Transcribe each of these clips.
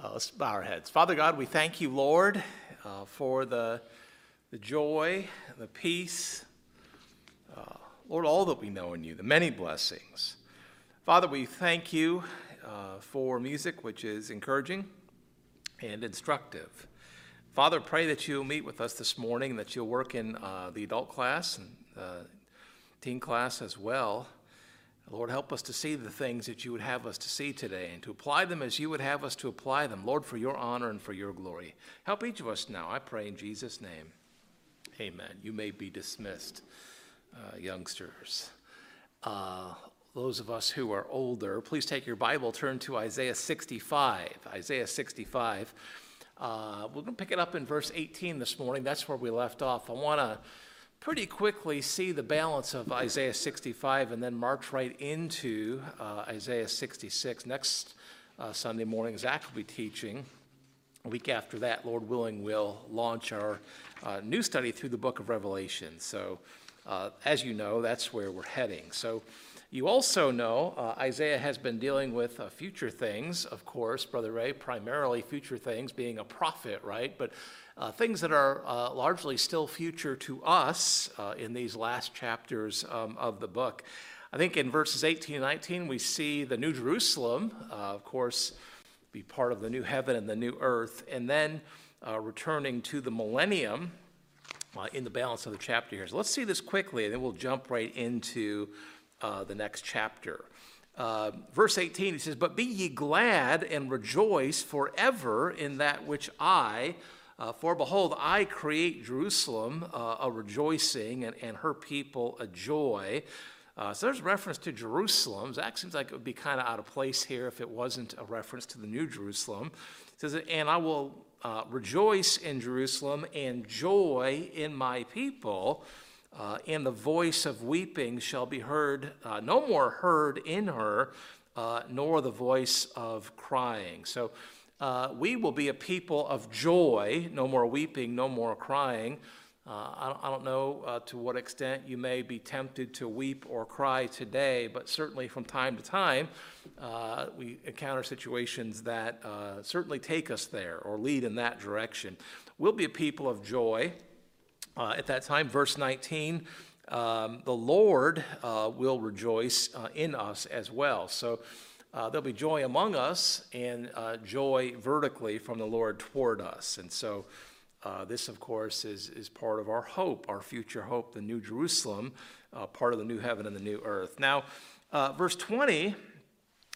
Let's bow our heads. Father God, we thank you, Lord, for the joy, the peace, Lord, all that we know in you, the many blessings. Father, we thank you for music which is encouraging and instructive. Father, pray that you'll meet with us this morning, that you'll work in the adult class and teen class as well. Lord, help us to see the things that you would have us to see today and to apply them as you would have us to apply them, Lord, for your honor and for your glory. Help each of us now, I pray in Jesus' name. Amen. You may be dismissed, youngsters. Those of us who are older, please take your Bible, turn to Isaiah 65. Isaiah 65. We're going to pick it up in verse 18 this morning. That's where we left off. I want to pretty quickly see the balance of Isaiah 65 and then march right into Isaiah 66. Next Sunday morning, Zach will be teaching. A week after that, Lord willing, we'll launch our new study through the book of Revelation. So, as you know, that's where we're heading. So, you also know Isaiah has been dealing with future things, of course, Brother Ray, primarily future things, being a prophet, right? But things that are largely still future to us in these last chapters of the book. I think in verses 18 and 19, we see the New Jerusalem, of course, be part of the new heaven and the new earth, and then returning to the millennium in the balance of the chapter here. So let's see this quickly, and then we'll jump right into the next chapter. Verse 18, he says, "But be ye glad and rejoice forever in that which I... for behold, I create Jerusalem a rejoicing and her people a joy." So there's reference to Jerusalem. Zach, seems like it would be kind of out of place here if it wasn't a reference to the new Jerusalem. It says, "And I will rejoice in Jerusalem and joy in my people, and the voice of weeping shall be heard, no more heard in her, nor the voice of crying." So we will be a people of joy, no more weeping, no more crying. I don't know to what extent you may be tempted to weep or cry today, but certainly from time to time, we encounter situations that certainly take us there or lead in that direction. We'll be a people of joy at that time. Verse 19, the Lord will rejoice in us as well. So there'll be joy among us and joy vertically from the Lord toward us. And so this, of course, is part of our hope, our future hope, the new Jerusalem, part of the new heaven and the new earth. Now, verse 20,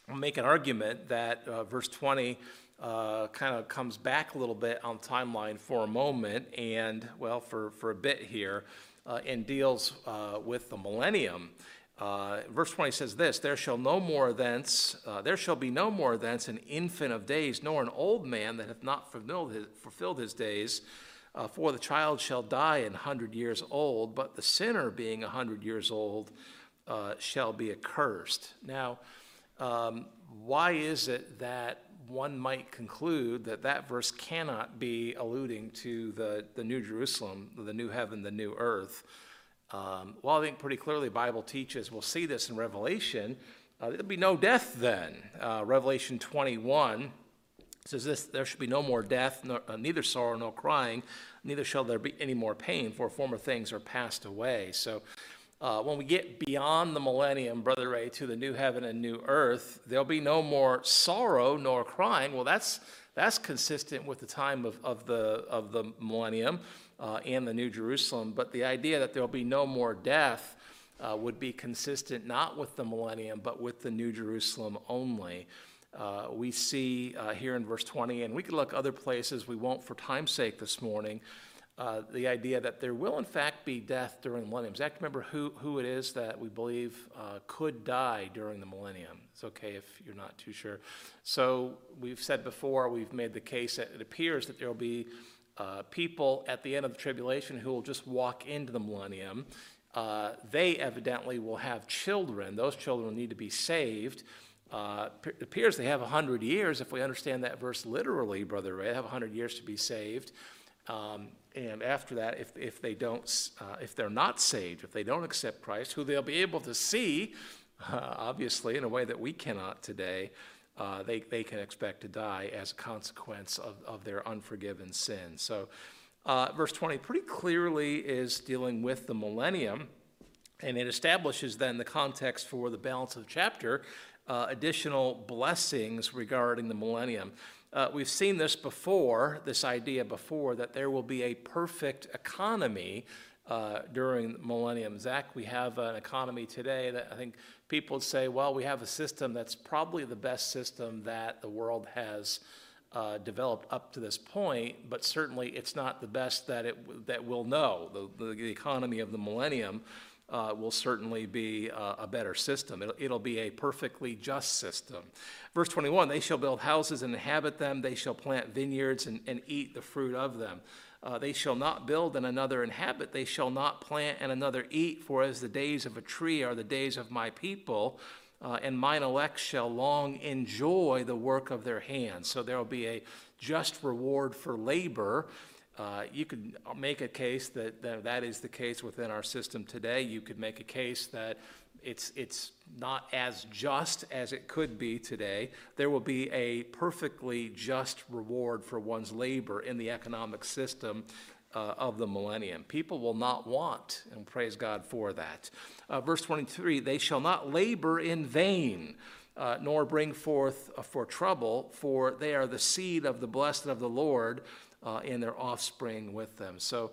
I'll make an argument that verse 20 kind of comes back a little bit on timeline for a moment and, well, for a bit here, and deals with the millennium. Verse 20 says this, there shall be no more thence an infant of days, nor an old man that hath not fulfilled his days, for the child shall die 100 years old, but the sinner being 100 years old shall be accursed. Now, why is it that one might conclude that that verse cannot be alluding to the new Jerusalem, the new heaven, the new earth? Well, I think pretty clearly the Bible teaches, we'll see this in Revelation, there'll be no death then. Revelation 21 says this, "There shall be no more death, neither sorrow nor crying, neither shall there be any more pain, for former things are passed away." So when we get beyond the millennium, Brother Ray, to the new heaven and new earth, there'll be no more sorrow nor crying. Well, that's consistent with the time of the millennium and the New Jerusalem. But the idea that there'll be no more death would be consistent not with the millennium, but with the New Jerusalem only. We see here in verse 20, and we could look other places, we won't for time's sake this morning, the idea that there will in fact be death during the millennium. Zach, remember who it is that we believe could die during the millennium. It's okay if you're not too sure. So we've said before, we've made the case that it appears that there will be people at the end of the tribulation who will just walk into the millennium. They evidently will have children. Those children need to be saved. It appears they have 100 years, if we understand that verse literally, Brother Ray. They have 100 years to be saved. And after that, if they're not saved, if they don't accept Christ, who they'll be able to see, obviously, in a way that we cannot today, they can expect to die as a consequence of their unforgiven sin. So verse 20 pretty clearly is dealing with the millennium, and it establishes then the context for the balance of the chapter, additional blessings regarding the millennium. We've seen this before, this idea before, that there will be a perfect economy during the millennium. Zach, we have an economy today that I think people would say, well, we have a system that's probably the best system that the world has developed up to this point, but certainly it's not the best that that we'll know. The economy of the millennium will certainly be a better system. It'll be a perfectly just system. Verse 21, they shall build houses and inhabit them. They shall plant vineyards and eat the fruit of them. They shall not build and another inhabit. They shall not plant and another eat. For as the days of a tree are the days of my people, and mine elect shall long enjoy the work of their hands. So there will be a just reward for labor. You could make a case that is the case within our system today. You could make a case that it's not as just as it could be today. There will be a perfectly just reward for one's labor in the economic system of the millennium. People will not want, and praise God for that. Verse 23, they shall not labor in vain, nor bring forth for trouble, for they are the seed of the blessed of the Lord, and their offspring with them. So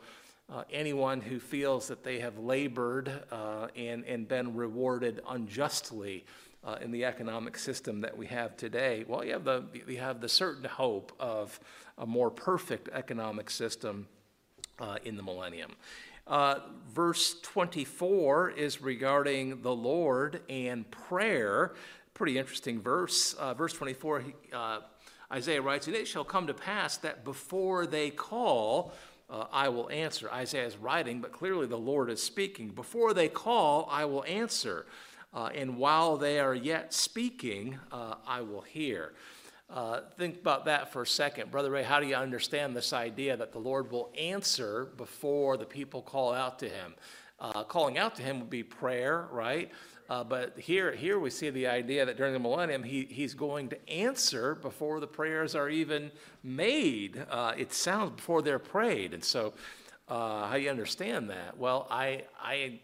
anyone who feels that they have labored and been rewarded unjustly in the economic system that we have today, well, you have the certain hope of a more perfect economic system in the millennium. Verse 24 is regarding the Lord and prayer. Pretty interesting verse. Verse 24, Isaiah writes, and it shall come to pass that before they call, I will answer. Isaiah is writing, but clearly the Lord is speaking. Before they call, I will answer. And while they are yet speaking, I will hear. Think about that for a second. Brother Ray, how do you understand this idea that the Lord will answer before the people call out to him? Calling out to him would be prayer, right? But here we see the idea that during the millennium, he's going to answer before the prayers are even made. It sounds before they're prayed. And so how do you understand that? Well, I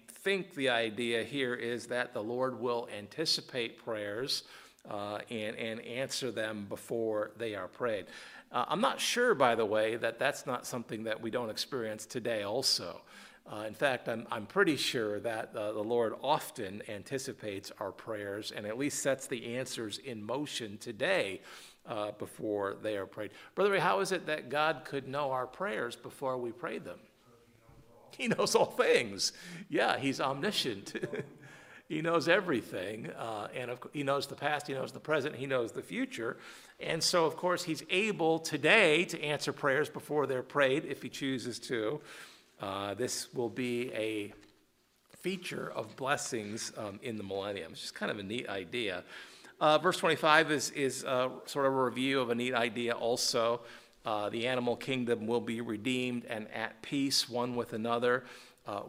think the idea here is that the Lord will anticipate prayers and answer them before they are prayed. I'm not sure, by the way, that that's not something that we don't experience today also. In fact, I'm pretty sure that the Lord often anticipates our prayers and at least sets the answers in motion today before they are prayed. Brother Ray, how is it that God could know our prayers before we pray them? He knows all things. Yeah, he's omniscient. He knows everything. And he knows the past, he knows the present, he knows the future. And so, of course, he's able today to answer prayers before they're prayed if he chooses to. This will be a feature of blessings in the millennium. It's just kind of a neat idea. Verse 25 is sort of a review of a neat idea also. The animal kingdom will be redeemed and at peace one with another.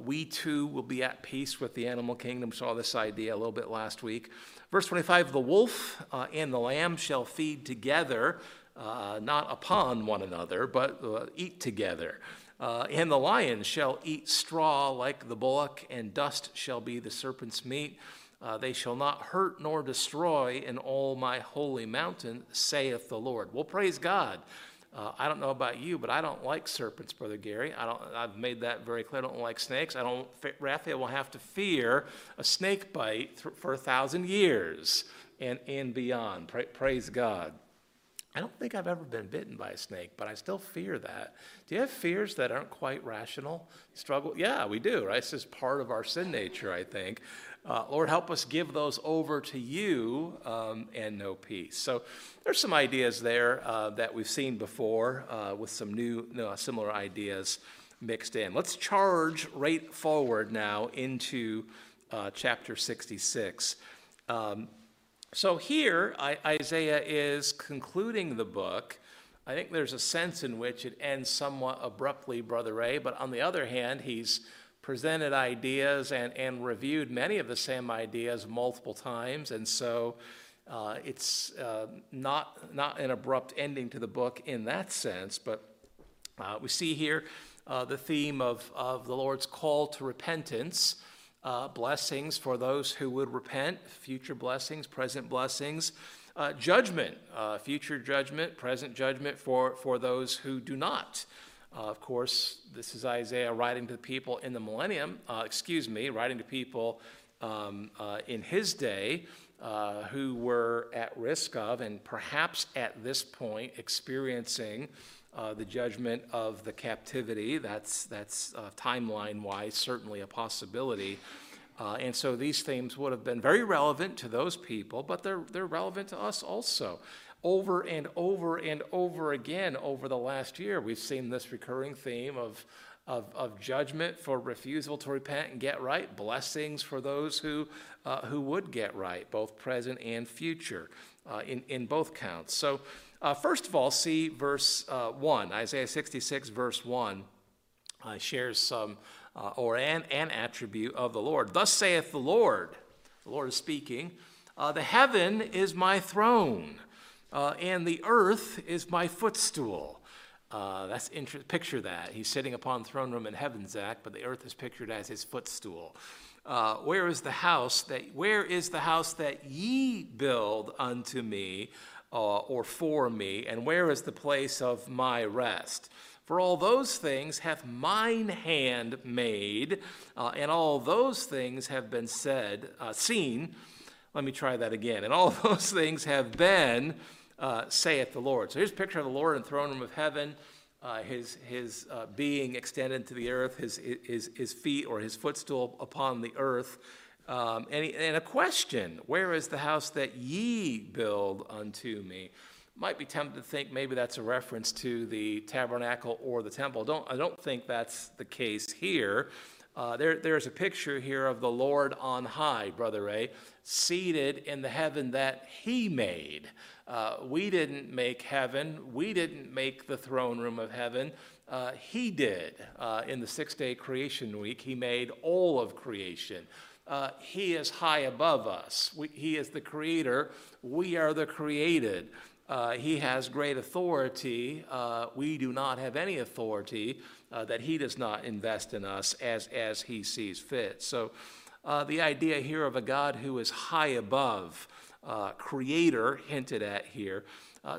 We too will be at peace with the animal kingdom. We saw this idea a little bit last week. Verse 25, the wolf and the lamb shall feed together, not upon one another, but eat together. And the lion shall eat straw like the bullock, and dust shall be the serpent's meat. They shall not hurt nor destroy in all my holy mountain, saith the Lord. Well, praise God. I don't know about you, but I don't like serpents, Brother Gary. I've made that very clear. I don't like snakes. Raphael will have to fear a snake bite for 1,000 years and beyond. Praise God. I don't think I've ever been bitten by a snake, but I still fear that. Do you have fears that aren't quite rational? Struggle? Yeah, we do, right? It's just part of our sin nature, I think. Lord, help us give those over to you and know peace. So there's some ideas there that we've seen before with some new similar ideas mixed in. Let's charge right forward now into chapter 66. So here, Isaiah is concluding the book. I think there's a sense in which it ends somewhat abruptly, Brother Ray, but on the other hand, he's presented ideas and reviewed many of the same ideas multiple times, and so It's not an abrupt ending to the book in that sense, but we see here the theme of the Lord's call to repentance, blessings for those who would repent, future blessings, present blessings, judgment, future judgment, present judgment for those who do not. Of course, this is Isaiah writing to the people in the millennium, writing to people in his day who were at risk of and perhaps at this point experiencing the judgment of the captivity. That's timeline-wise certainly a possibility. And so these themes would have been very relevant to those people, but they're relevant to us also. Over and over and over again over the last year, we've seen this recurring theme of judgment for refusal to repent and get right, blessings for those who would get right, both present and future, in both counts. So first of all, see verse 1, Isaiah 66, verse 1, shares some an attribute of the Lord. Thus saith the Lord is speaking, the heaven is my throne, and the earth is my footstool. That's interesting. Picture that. He's sitting upon the throne room in heaven, Zach, but the earth is pictured as his footstool. Where is the house that ye build unto me, or for me, and where is the place of my rest? For all those things hath mine hand made, and all those things have been seen. Let me try that again. And all those things have been, saith the Lord. So here's a picture of the Lord in the throne room of heaven, his being extended to the earth, his feet or his footstool upon the earth. And a question, where is the house that ye build unto me? Might be tempted to think maybe that's a reference to the tabernacle or the temple. I don't think that's the case here. There's a picture here of the Lord on high, Brother A, seated in the heaven that he made. We didn't make heaven. We didn't make the throne room of heaven. He did. In the six-day creation week, he made all of creation. He is high above us. He is the creator. We are the created. He has great authority. We do not have any authority that he does not invest in us as he sees fit. So the idea here of a God who is high above, creator hinted at here.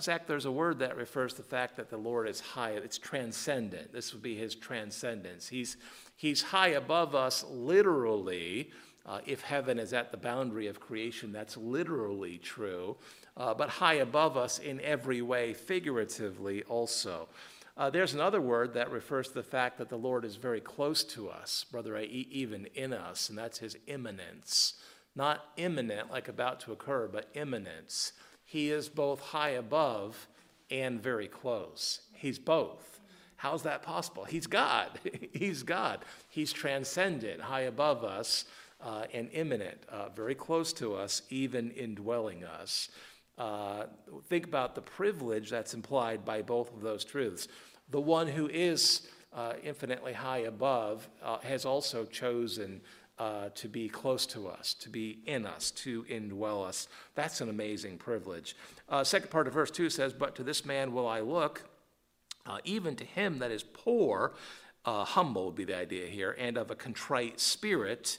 Zach, there's a word that refers to the fact that the Lord is high. It's transcendent. This would be his transcendence. He's high above us literally. If heaven is at the boundary of creation, that's literally true, but high above us in every way, figuratively also. There's another word that refers to the fact that the Lord is very close to us, Brother A, even in us, and that's his imminence. Not imminent, like about to occur, but imminence. He is both high above and very close. He's both. How's that possible? He's God. He's God. He's transcendent, high above us, and imminent, very close to us, even indwelling us. Think about the privilege that's implied by both of those truths. The one who is infinitely high above has also chosen to be close to us, to be in us, to indwell us. That's an amazing privilege. Second part of verse 2 says, but to this man will I look, even to him that is poor, humble would be the idea here, and of a contrite spirit,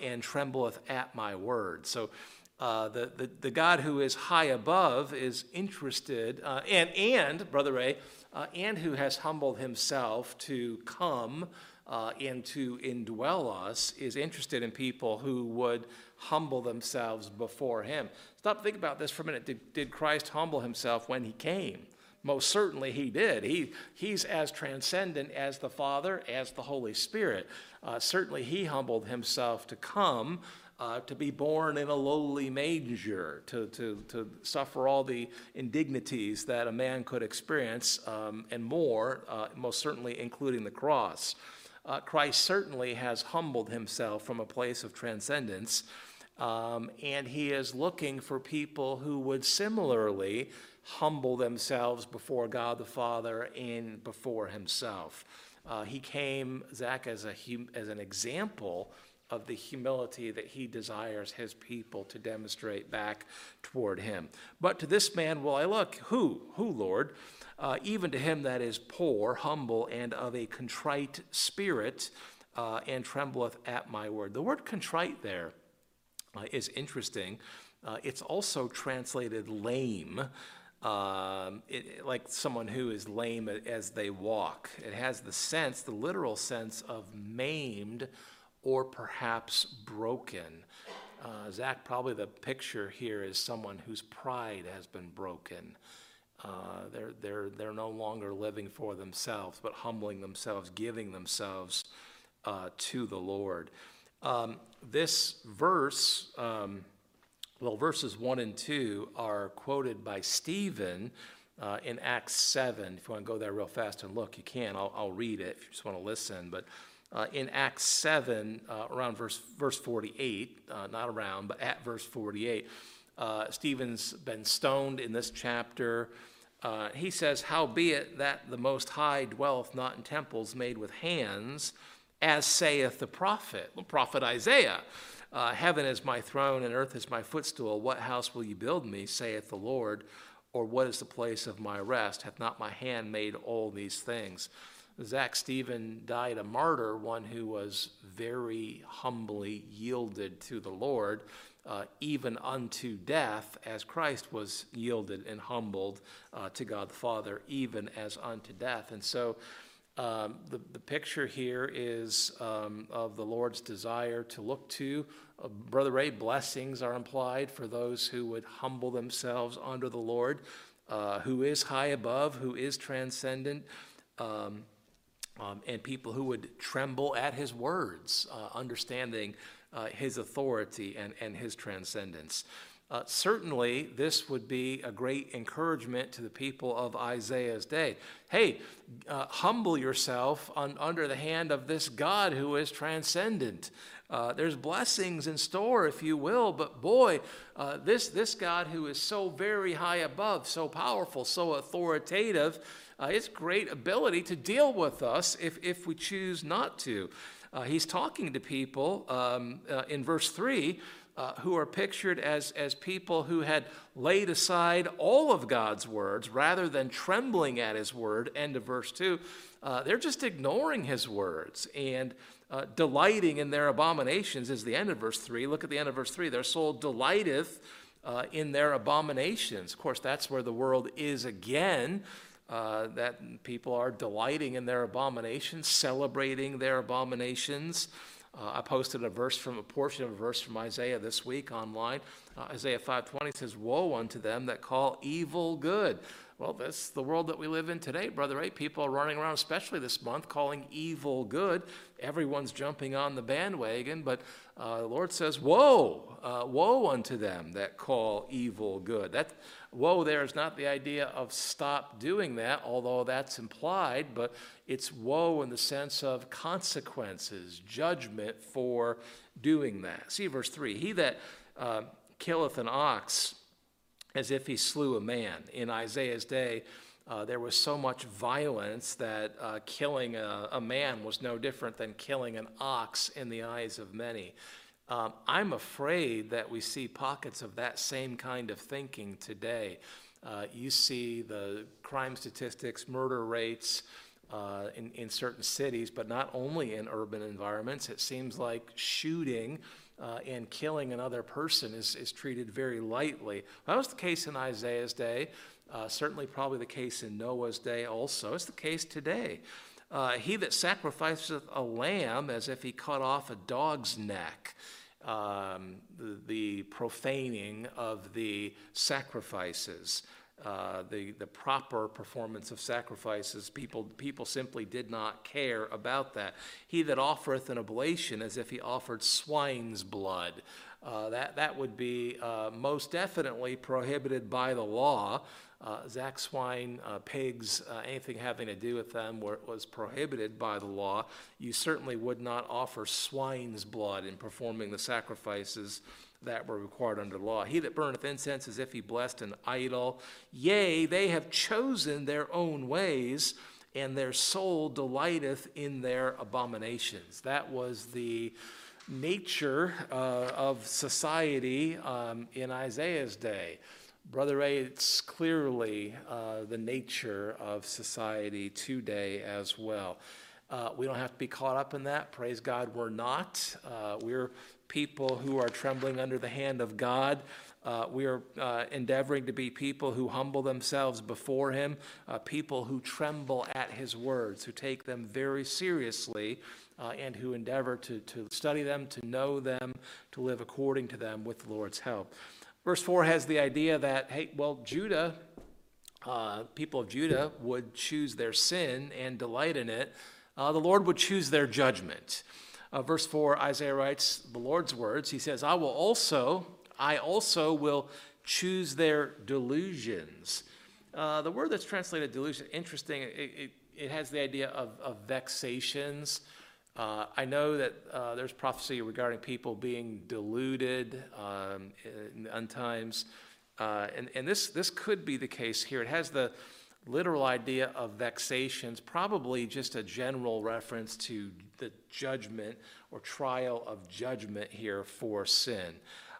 and trembleth at my word. So the God who is high above is interested, and Brother Ray, and who has humbled himself to come and to indwell us, is interested in people who would humble themselves before him. Stop, think about this for a minute. Did Christ humble himself when he came? Most certainly he did. He's as transcendent as the Father, as the Holy Spirit. Certainly he humbled himself to come, to be born in a lowly manger, to suffer all the indignities that a man could experience, and more, most certainly including the cross. Christ certainly has humbled himself from a place of transcendence, and he is looking for people who would similarly humble themselves before God the Father and before himself. He came, Zach, as an example of the humility that he desires his people to demonstrate back toward him. But to this man will I look, who, Lord? Even to him that is poor, humble, and of a contrite spirit, and trembleth at my word. The word contrite there is interesting. It's also translated lame, like someone who is lame as they walk. It has the sense, the literal sense of maimed or perhaps broken. Zach, probably the picture here is someone whose pride has been broken. They're no longer living for themselves, but humbling themselves, giving themselves to the Lord. This verse, verses 1 and 2 are quoted by Stephen in Acts 7. If you want to go there real fast and look, you can. I'll read it if you just want to listen. But in Acts 7, around verse 48, not around, but at verse 48, Stephen's been stoned in this chapter. He says, "Howbeit that the Most High dwelleth not in temples made with hands, as saith the prophet Isaiah. Heaven is my throne and earth is my footstool. What house will ye build me, saith the Lord? Or what is the place of my rest? Hath not my hand made all these things?" Zach, Stephen died a martyr, one who was very humbly yielded to the Lord, even unto death, as Christ was yielded and humbled to God the Father, even as unto death. And so the picture here is of the Lord's desire to look to. Brother Ray, blessings are implied for those who would humble themselves under the Lord, who is high above, who is transcendent, and people who would tremble at his words, understanding his authority and his transcendence. Certainly, this would be a great encouragement to the people of Isaiah's day. Hey, humble yourself under the hand of this God who is transcendent. There's blessings in store, if you will, but boy, this God who is so very high above, so powerful, so authoritative, it's great ability to deal with us if we choose not to. He's talking to people in verse 3 who are pictured as people who had laid aside all of God's words rather than trembling at his word. End of verse 2. They're just ignoring his words and delighting in their abominations is the end of verse 3. Look at the end of verse 3. Their soul delighteth in their abominations. Of course, that's where the world is again. That people are delighting in their abominations, celebrating their abominations. I posted a portion of a verse from Isaiah this week online. Isaiah 5:20 says, "Woe unto them that call evil good." Well, that's the world that we live in today, Brother Ray. People are running around, especially this month, calling evil good. Everyone's jumping on the bandwagon, but the Lord says, "Woe, woe unto them that call evil good." That woe there is not the idea of stop doing that, although that's implied, but it's woe in the sense of consequences, judgment for doing that. See verse 3, "He that killeth an ox as if he slew a man." In Isaiah's day, there was so much violence that killing a man was no different than killing an ox in the eyes of many. I'm afraid that we see pockets of that same kind of thinking today. You see the crime statistics, murder rates in certain cities, but not only in urban environments. It seems like shooting and killing another person is treated very lightly. That was the case in Isaiah's day, certainly probably the case in Noah's day also. It's the case today. "He that sacrificeth a lamb as if he cut off a dog's neck," the profaning of the sacrifices, the proper performance of sacrifices. People simply did not care about that. "He that offereth an oblation as if he offered swine's blood," that would be most definitely prohibited by the law. Zach, swine, pigs, anything having to do with them was prohibited by the law. You certainly would not offer swine's blood in performing the sacrifices that were required under the law. "He that burneth incense as if he blessed an idol. Yea, they have chosen their own ways, and their soul delighteth in their abominations." That was the nature of society in Isaiah's day. Brother A, it's clearly the nature of society today as well. We don't have to be caught up in that. Praise God, we're not. We're people who are trembling under the hand of God. We are endeavoring to be people who humble themselves before him, people who tremble at his words, who take them very seriously, and who endeavor to study them, to know them, to live according to them with the Lord's help. Verse 4 has the idea that, hey, well, Judah, people of Judah would choose their sin and delight in it. The Lord would choose their judgment. Verse 4, Isaiah writes the Lord's words. He says, I also will choose their delusions. The word that's translated delusion, interesting, it has the idea of vexations. I know that there's prophecy regarding people being deluded on times, and this could be the case here. It has the literal idea of vexations, probably just a general reference to the judgment or trial of judgment here for sin.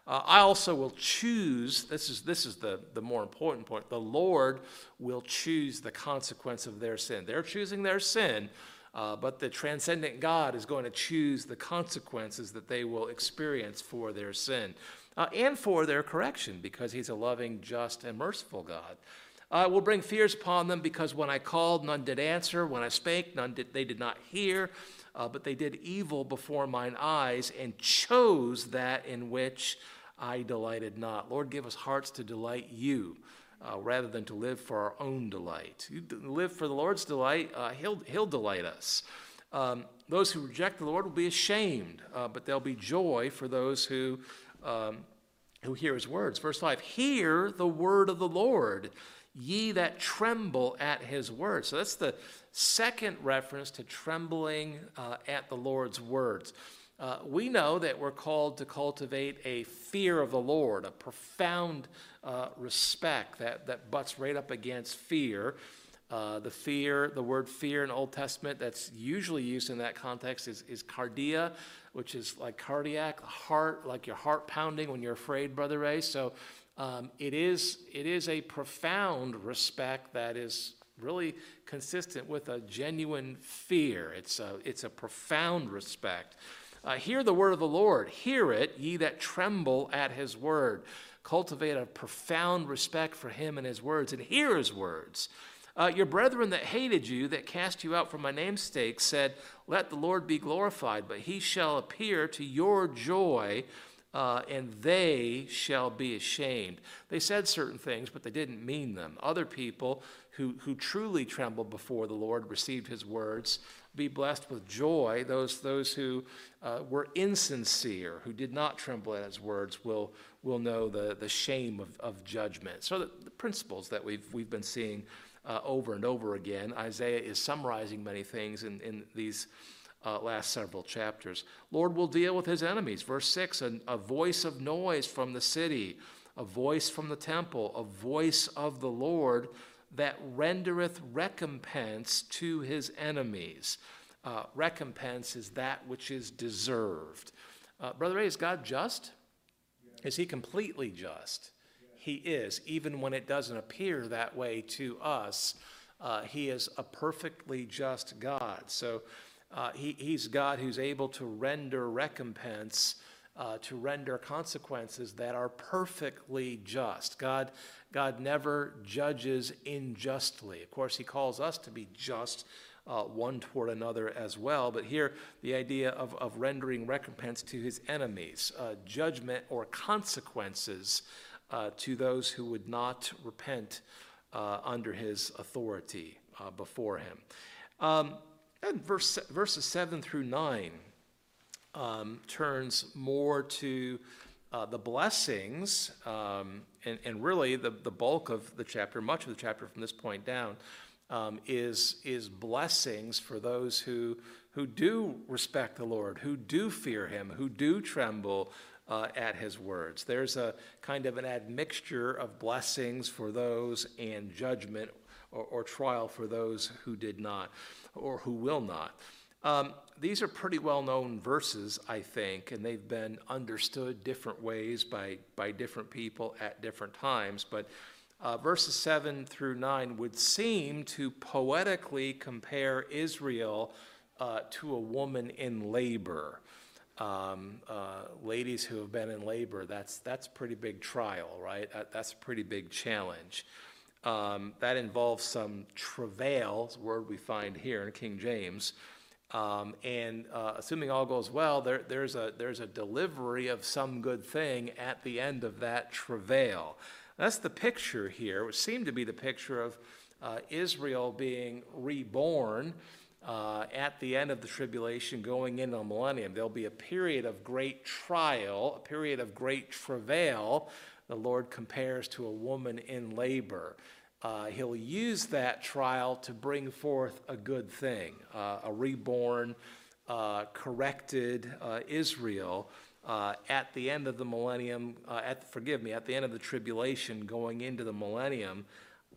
I also will choose, this is the more important point, the Lord will choose the consequence of their sin. They're choosing their sin, but the transcendent God is going to choose the consequences that they will experience for their sin and for their correction, because he's a loving, just, and merciful God. I will bring fears upon them, because when I called, none did answer. When I spake, they did not hear. But they did evil before mine eyes, and chose that in which I delighted not. Lord, give us hearts to delight you rather than to live for our own delight. You live for the Lord's delight, he'll delight us. Those who reject the Lord will be ashamed, but there'll be joy for those who hear his words. Verse 5, hear the word of the Lord, ye that tremble at his word. So that's the second reference to trembling at the Lord's words. We know that we're called to cultivate a fear of the Lord, a profound respect that butts right up against fear. The word fear in Old Testament that's usually used in that context is cardia, which is like cardiac, heart, like your heart pounding when you're afraid, Brother Ray. So it is a profound respect that is really consistent with a genuine fear. It's a profound respect. Hear the word of the Lord. Hear it, ye that tremble at his word. Cultivate a profound respect for him and his words, and hear his words. Your brethren that hated you, that cast you out for my name's sake, said, let the Lord be glorified, but he shall appear to your joy, and they shall be ashamed. They said certain things, but they didn't mean them. Other people who truly trembled before the Lord received his words. Be blessed with joy. Those who were insincere, who did not tremble at his words, will know the shame of judgment. So the principles that we've been seeing over and over again. Isaiah is summarizing many things in these last several chapters. Lord will deal with his enemies. Verse 6, a voice of noise from the city, a voice from the temple, a voice of the Lord that rendereth recompense to his enemies. Recompense is that which is deserved. Brother A, is God just? Yes. Is he completely just? Yes. He is, even when it doesn't appear that way to us. He is a perfectly just God. So he's God who's able to render recompense, to render consequences that are perfectly just. God never judges unjustly. Of course, he calls us to be just one toward another as well. But here, the idea of rendering recompense to his enemies, judgment or consequences to those who would not repent under his authority before him. And verses 7 through 9 turns more to the blessings, and really the bulk of the chapter, much of the chapter from this point down, is blessings for those who do respect the Lord, who do fear him, who do tremble at his words. There's a kind of an admixture of blessings for those and judgment or trial for those who did not or who will not. These are pretty well-known verses, I think, and they've been understood different ways by different people at different times. But verses 7 through 9 would seem to poetically compare Israel to a woman in labor. Ladies who have been in labor, that's a pretty big trial, right? That's a pretty big challenge. That involves some travail, a word we find here in King James. And assuming all goes well, there's a delivery of some good thing at the end of that travail. That's the picture here, which seemed to be the picture of Israel being reborn at the end of the tribulation, going into the millennium. There'll be a period of great trial, a period of great travail. The Lord compares to a woman in labor. He'll use that trial to bring forth a good thing, a reborn, corrected Israel at the end of the millennium, at the end of the tribulation going into the millennium,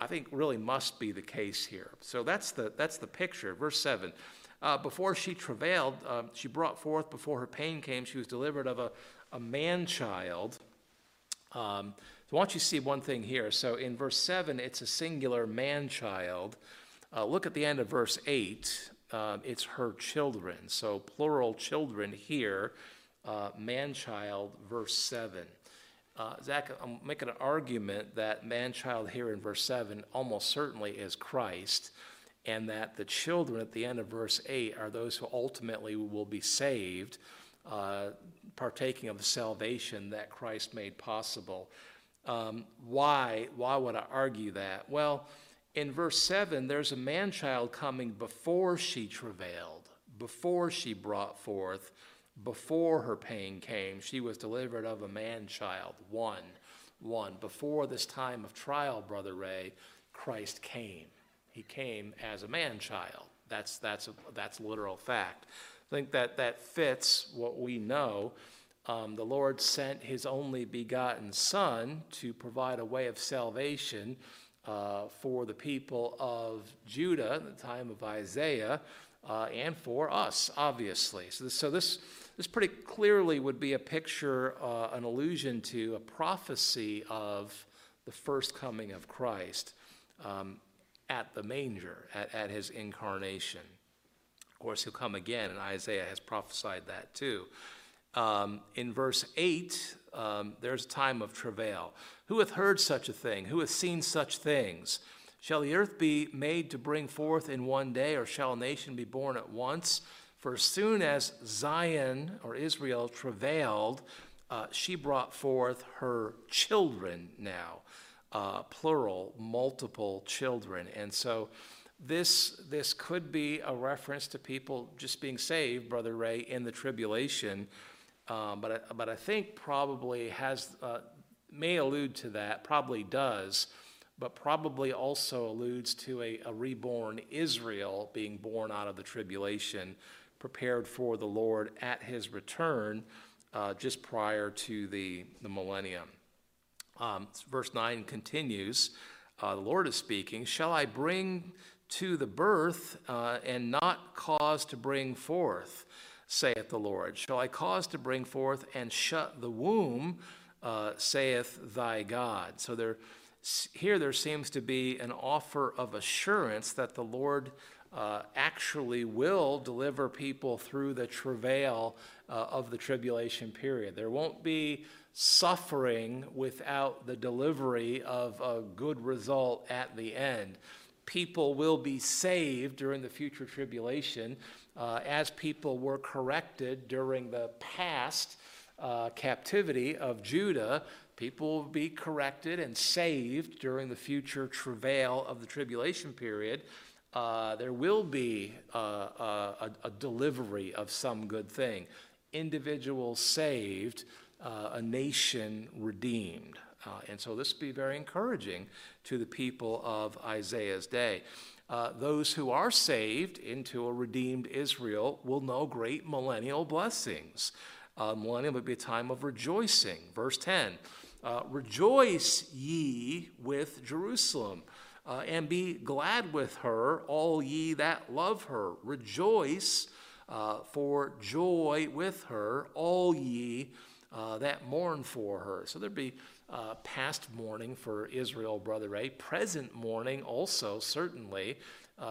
I think really must be the case here. So that's the picture. Verse 7, before she travailed, she brought forth, before her pain came, she was delivered of a man-child. So why don't you see one thing here. So in verse 7, it's a singular man-child. Look at the end of verse 8. It's her children. So plural children here, man-child, verse 7. Zach, I'm making an argument that man-child here in verse 7 almost certainly is Christ, and that the children at the end of verse 8 are those who ultimately will be saved, partaking of the salvation that Christ made possible. Why would I argue that? Well, in verse 7, there's a man-child coming before she travailed, before she brought forth, before her pain came. She was delivered of a man-child, one. Before this time of trial, Brother Ray, Christ came. He came as a man-child. That's literal fact. I think that fits what we know. The Lord sent his only begotten Son to provide a way of salvation for the people of Judah at the time of Isaiah, and for us, obviously. So this pretty clearly would be a picture, an allusion to, a prophecy of the first coming of Christ at the manger, at his incarnation. Of course, he'll come again, and Isaiah has prophesied that too. In verse 8, there's a time of travail. Who hath heard such a thing? Who hath seen such things? Shall the earth be made to bring forth in one day, or shall a nation be born at once? For as soon as Zion, or Israel, travailed, she brought forth her children now, plural, multiple children. And so this could be a reference to people just being saved, Brother Ray, in the tribulation, but I think probably has may allude to that, probably does, but probably also alludes to a reborn Israel being born out of the tribulation, prepared for the Lord at his return, just prior to the millennium. Verse 9 continues. The Lord is speaking. Shall I bring to the birth and not cause to bring forth, saith the Lord? Shall I cause to bring forth and shut the womb, saith thy God? So here there seems to be an offer of assurance that the Lord actually will deliver people through the travail of the tribulation period. There won't be suffering without the delivery of a good result at the end. People will be saved during the future tribulation, as people were corrected during the past captivity of Judah. People will be corrected and saved during the future travail of the tribulation period. There will be a delivery of some good thing. Individuals saved, a nation redeemed. And so this would be very encouraging to the people of Isaiah's day. Those who are saved into a redeemed Israel will know great millennial blessings. Millennium would be a time of rejoicing. Verse 10, rejoice ye with Jerusalem, and be glad with her, all ye that love her. Rejoice for joy with her, all ye that mourn for her. So there'd be past mourning for Israel, Brother Ray. Present mourning also, certainly.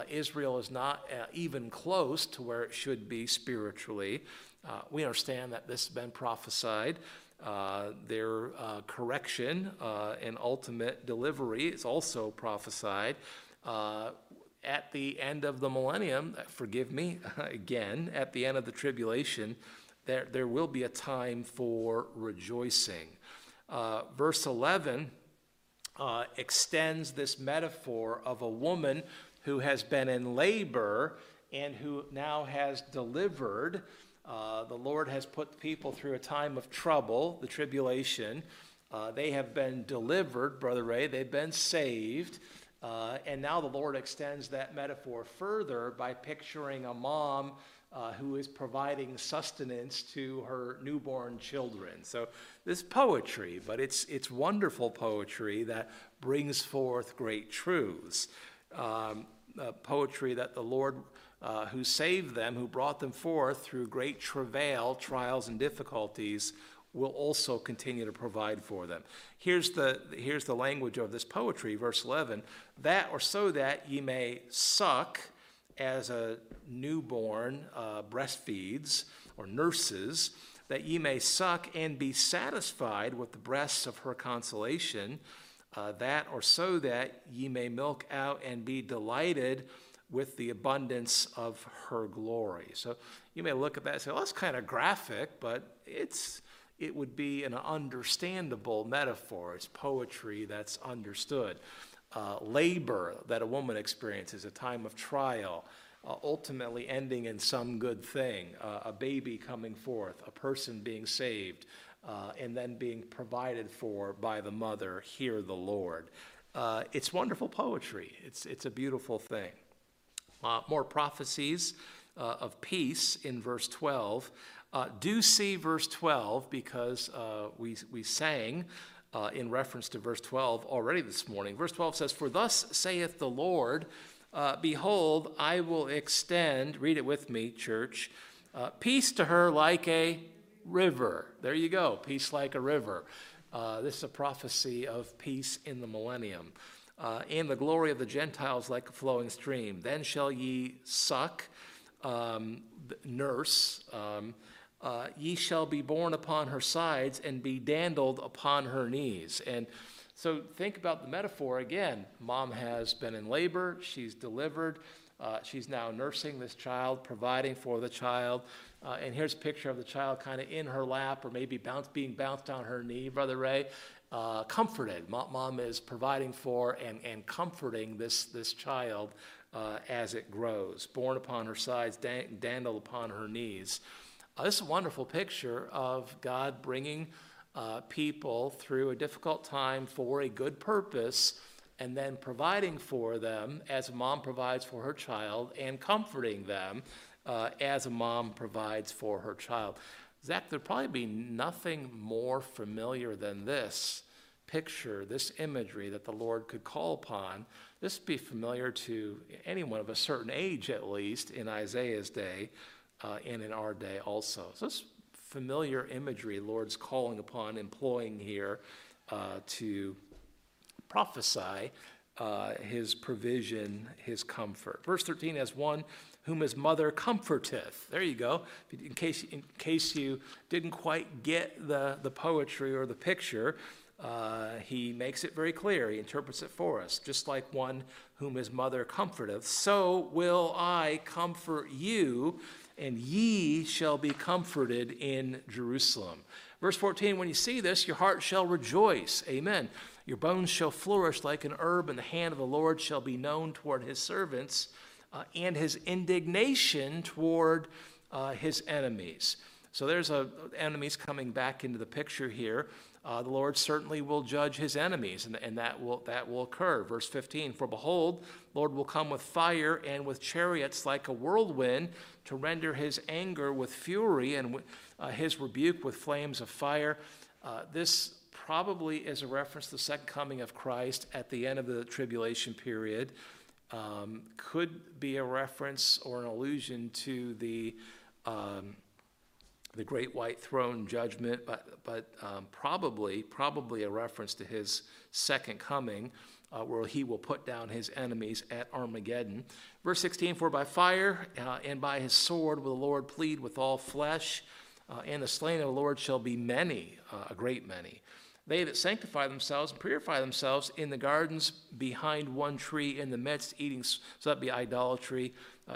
Israel is not even close to where it should be spiritually. We understand that this has been prophesied. Their correction and ultimate delivery is also prophesied. At the end of the millennium, forgive me, again, at the end of the tribulation, there will be a time for rejoicing. Verse 11 extends this metaphor of a woman who has been in labor and who now has delivered. The Lord has put people through a time of trouble, the tribulation. They have been delivered, Brother Ray. They've been saved. And now the Lord extends that metaphor further by picturing a mom who is providing sustenance to her newborn children. So this is poetry, but it's wonderful poetry that brings forth great truths. Poetry that the Lord, who saved them, who brought them forth through great travail, trials, and difficulties, will also continue to provide for them. Here's the language of this poetry, verse 11. That, or so that ye may suck as a newborn breastfeeds or nurses, that ye may suck and be satisfied with the breasts of her consolation, that, or so that ye may milk out and be delighted with the abundance of her glory. So you may look at that and say, well, that's kind of graphic, but it would be an understandable metaphor. It's poetry that's understood. Labor that a woman experiences, a time of trial, ultimately ending in some good thing, a baby coming forth, a person being saved, and then being provided for by the mother. Hear the Lord. It's wonderful poetry. It's a beautiful thing. More prophecies of peace in verse 12. Do see verse 12, because we sang in reference to verse 12 already this morning. Verse 12 says, "For thus saith the Lord, behold, I will extend," read it with me, church, "peace to her like a river." There you go, peace like a river. This is a prophecy of peace in the millennium. "And the glory of the Gentiles like a flowing stream. Then shall ye suck," nurse, "ye shall be borne upon her sides and be dandled upon her knees." And so think about the metaphor again. Mom has been in labor. She's delivered. She's now nursing this child, providing for the child. And here's a picture of the child kind of in her lap, or maybe being bounced on her knee, Brother Ray. Comforted. Mom is providing for and comforting this child as it grows. Borne upon her sides, dandled upon her knees. This is a wonderful picture of God bringing people through a difficult time for a good purpose, and then providing for them as a mom provides for her child, and comforting them as a mom provides for her child. Zach, there'd probably be nothing more familiar than this picture, this imagery that the Lord could call upon. This would be familiar to anyone of a certain age, at least, in Isaiah's day and in our day also. So this familiar imagery Lord's calling upon, employing here to prophesy his provision, his comfort. Verse 13, "As one whom his mother comforteth." There you go. In case you didn't quite get the poetry or the picture, he makes it very clear. He interprets it for us. "Just like one whom his mother comforteth, so will I comfort you, and ye shall be comforted in Jerusalem." Verse 14, "When you see this, your heart shall rejoice." Amen. "Your bones shall flourish like an herb, and the hand of the Lord shall be known toward his servants, and his indignation toward his enemies." So there's enemies coming back into the picture here. The Lord certainly will judge his enemies, and that will occur. Verse 15, "For behold, Lord will come with fire and with chariots like a whirlwind, to render his anger with fury, and his rebuke with flames of fire." This probably is a reference to the second coming of Christ at the end of the tribulation period. Could be a reference or an allusion to the the great white throne judgment, but probably a reference to his second coming, where he will put down his enemies at Armageddon. Verse 16, for by fire and by his sword will the Lord plead with all flesh, and the slain of the Lord shall be many, a great many. They that sanctify themselves and purify themselves in the gardens behind one tree in the midst, eating, so that be idolatry,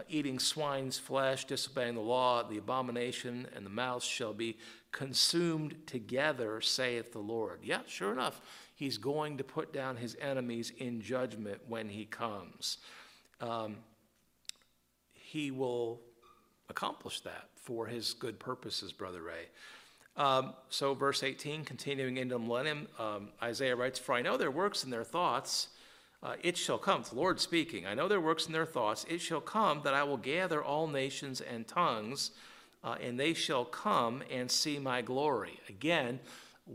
eating swine's flesh, disobeying the law, the abomination, and the mouse shall be consumed together, saith the Lord. Yeah, sure enough, he's going to put down his enemies in judgment when he comes. He will accomplish that for his good purposes, Brother Ray. So verse 18, continuing into the millennium, Isaiah writes, for I know their works and their thoughts, it shall come. It's the Lord speaking. I know their works and their thoughts. It shall come that I will gather all nations and tongues, and they shall come and see my glory. Again,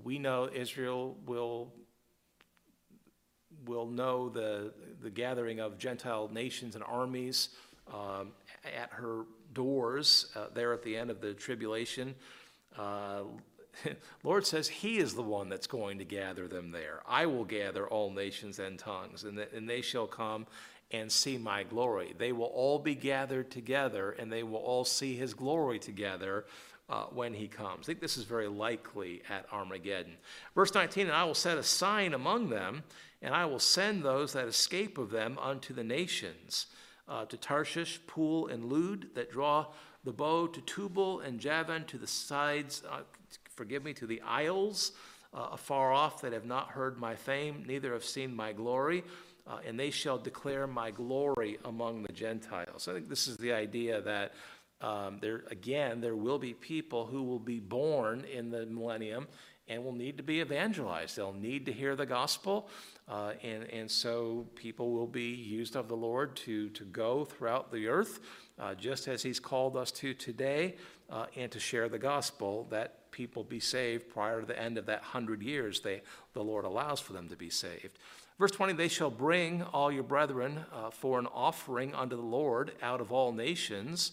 we know Israel will know the gathering of Gentile nations and armies at her doors there at the end of the tribulation. Lord says he is the one that's going to gather them there. I will gather all nations and tongues, and they shall come and see my glory. They will all be gathered together, and they will all see his glory together when he comes. I think this is very likely at Armageddon. Verse 19, and I will set a sign among them, and I will send those that escape of them unto the nations, to Tarshish, Pool, and Lud, that draw the bow, to Tubal and Javan, to the sides, to the isles afar off, that have not heard my fame, neither have seen my glory, and they shall declare my glory among the Gentiles. I think this is the idea that there will be people who will be born in the millennium and will need to be evangelized. They'll need to hear the gospel, and so people will be used of the Lord to go throughout the earth, just as he's called us to today, and to share the gospel, that people be saved prior to the end of that 100 years the Lord allows for them to be saved. Verse 20, they shall bring all your brethren for an offering unto the Lord out of all nations.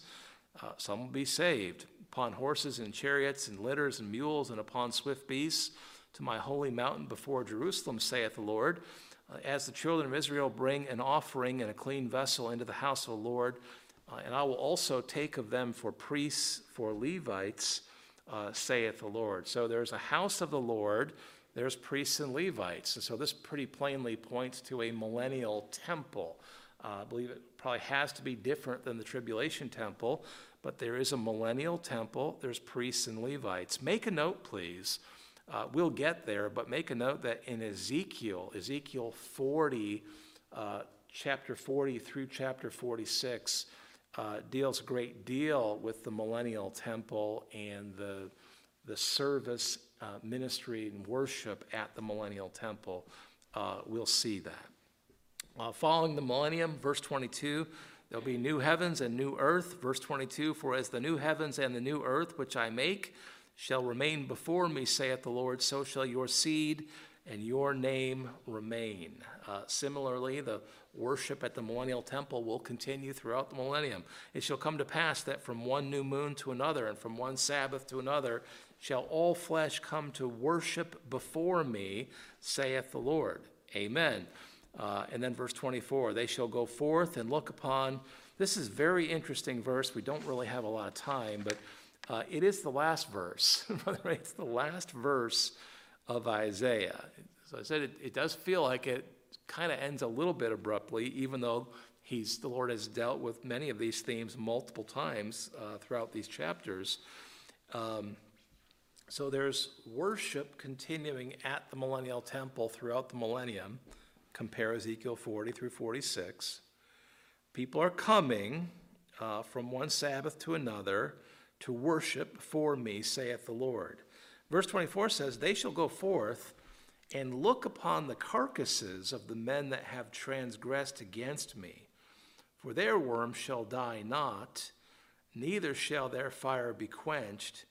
Some will be saved, upon horses and chariots and litters and mules and upon swift beasts, to my holy mountain before Jerusalem, saith the Lord. As the children of Israel bring an offering and a clean vessel into the house of the Lord, and I will also take of them for priests, for Levites, saith the Lord. So there's a house of the Lord, there's priests and Levites. And so this pretty plainly points to a millennial temple. I believe it probably has to be different than the tribulation temple, but there is a millennial temple, there's priests and Levites. Make a note, please. We'll get there, but make a note that in Ezekiel 40, chapter 40 through chapter 46, deals a great deal with the millennial temple and the service, ministry, and worship at the millennial temple. We'll see that. Following the millennium, verse 22, there'll be new heavens and new earth. Verse 22, for as the new heavens and the new earth which I make shall remain before me, saith the Lord, so shall your seed and your name remain. Similarly, the worship at the millennial temple will continue throughout the millennium. It shall come to pass that from one new moon to another and from one Sabbath to another shall all flesh come to worship before me, saith the Lord. Amen. And then verse 24, they shall go forth and look upon. This is a very interesting verse. We don't really have a lot of time, but it is the last verse. It's the last verse of Isaiah. So I said it does feel like it kind of ends a little bit abruptly, even though the Lord has dealt with many of these themes multiple times throughout these chapters. So there's worship continuing at the millennial temple throughout the millennium. Compare Ezekiel 40 through 46. People are coming from one Sabbath to another to worship before me, saith the Lord. Verse 24 says, they shall go forth and look upon the carcasses of the men that have transgressed against me. For their worm shall die not, neither shall their fire be quenched,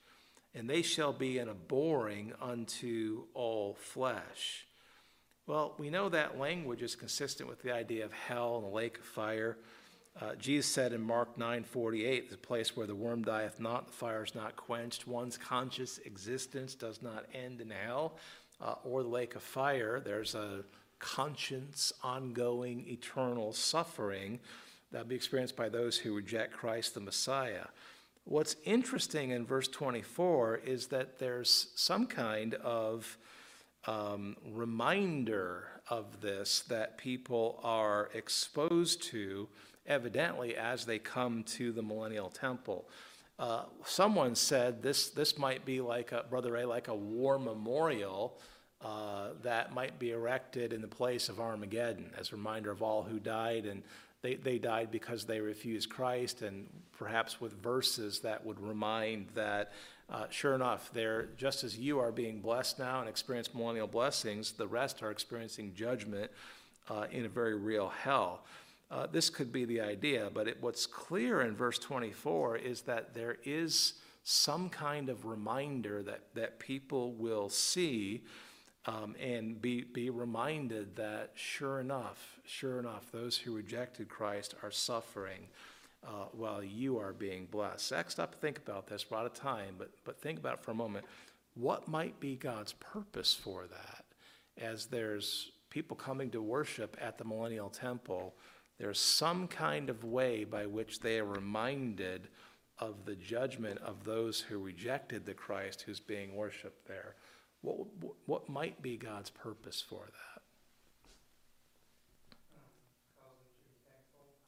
and they shall be an abhorring unto all flesh. Well, we know that language is consistent with the idea of hell and the lake of fire. Jesus said in Mark 9:48, the place where the worm dieth not, the fire is not quenched. One's conscious existence does not end in hell or the lake of fire. There's a conscience, ongoing, eternal suffering that will be experienced by those who reject Christ the Messiah. What's interesting in verse 24 is that there's some kind of reminder of this that people are exposed to, evidently, as they come to the millennial temple. Someone said this might be like a, Brother Ray, like a war memorial that might be erected in the place of Armageddon as a reminder of all who died, and they died because they refused Christ, and perhaps with verses that would remind that, sure enough, they're, just as you are being blessed now and experience millennial blessings, the rest are experiencing judgment in a very real hell. This could be the idea, but what's clear in verse 24 is that there is some kind of reminder that people will see and be reminded that sure enough, those who rejected Christ are suffering while you are being blessed. Zach, stop and think about this. We're out of time, but think about it for a moment. What might be God's purpose for that? As there's people coming to worship at the millennial temple, there's some kind of way by which they are reminded of the judgment of those who rejected the Christ who's being worshiped there. What might be God's purpose for that?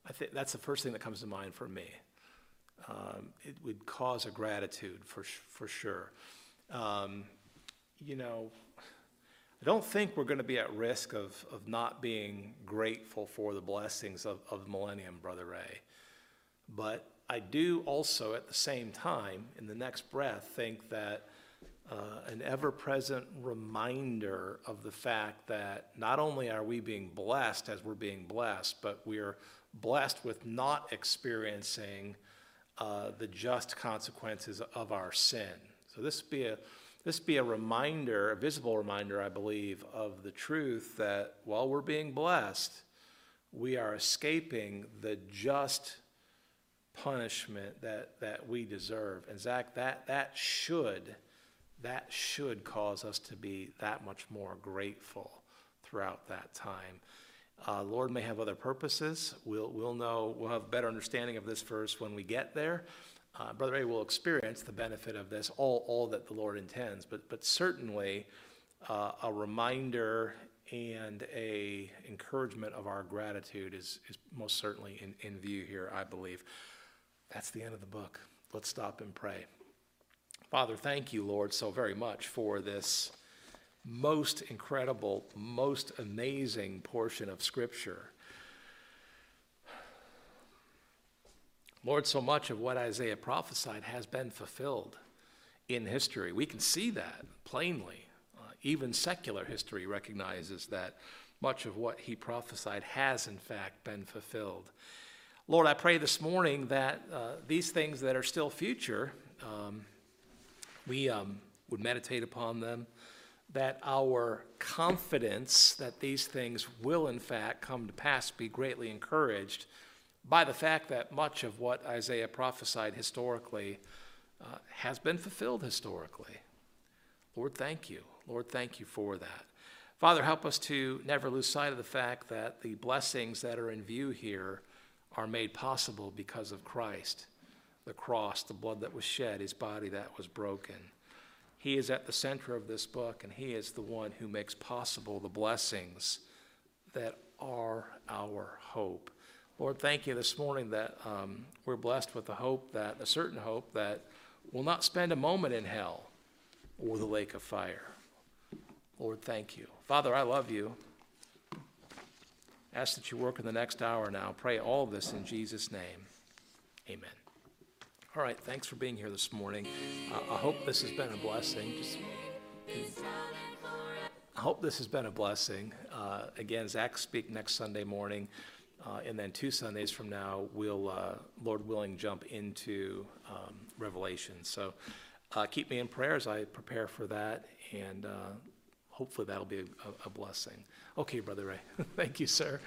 I think that's the first thing that comes to mind for me. It would cause a gratitude for sure. I don't think we're going to be at risk of not being grateful for the blessings of Millennium, Brother Ray. But I do also at the same time, in the next breath, think that an ever-present reminder of the fact that not only are we being blessed as we're being blessed, but we're blessed with not experiencing the just consequences of our sin. So this be a reminder, a visible reminder, I believe, of the truth that while we're being blessed, we are escaping the just punishment that we deserve. And Zach, that should cause us to be that much more grateful throughout that time. Lord may have other purposes. We'll have a better understanding of this verse when we get there. Brother Ray will experience the benefit of this, all that the Lord intends. But certainly a reminder and a encouragement of our gratitude is most certainly in view here, I believe. That's the end of the book. Let's stop and pray. Father, thank you, Lord, so very much for this most incredible, most amazing portion of Scripture. Lord, so much of what Isaiah prophesied has been fulfilled in history. We can see that plainly. Even secular history recognizes that much of what he prophesied has, in fact, been fulfilled. Lord, I pray this morning that these things that are still future, we would meditate upon them, that our confidence that these things will in fact come to pass be greatly encouraged by the fact that much of what Isaiah prophesied historically has been fulfilled historically. Lord, thank you. Lord, thank you for that. Father, help us to never lose sight of the fact that the blessings that are in view here are made possible because of Christ. The cross, the blood that was shed, his body that was broken. He is at the center of this book, and he is the one who makes possible the blessings that are our hope. Lord, thank you this morning that we're blessed with a certain hope that will not spend a moment in hell or the lake of fire. Lord, thank you. Father, I love you. Ask that you work in the next hour now. Pray all this in Jesus' name. Amen. All right, thanks for being here this morning. I hope this has been a blessing. Again, Zach speak next Sunday morning, and then 2 Sundays from now, we'll, Lord willing, jump into Revelation. So keep me in prayer as I prepare for that, and hopefully that'll be a blessing. Okay, Brother Ray. Thank you, sir.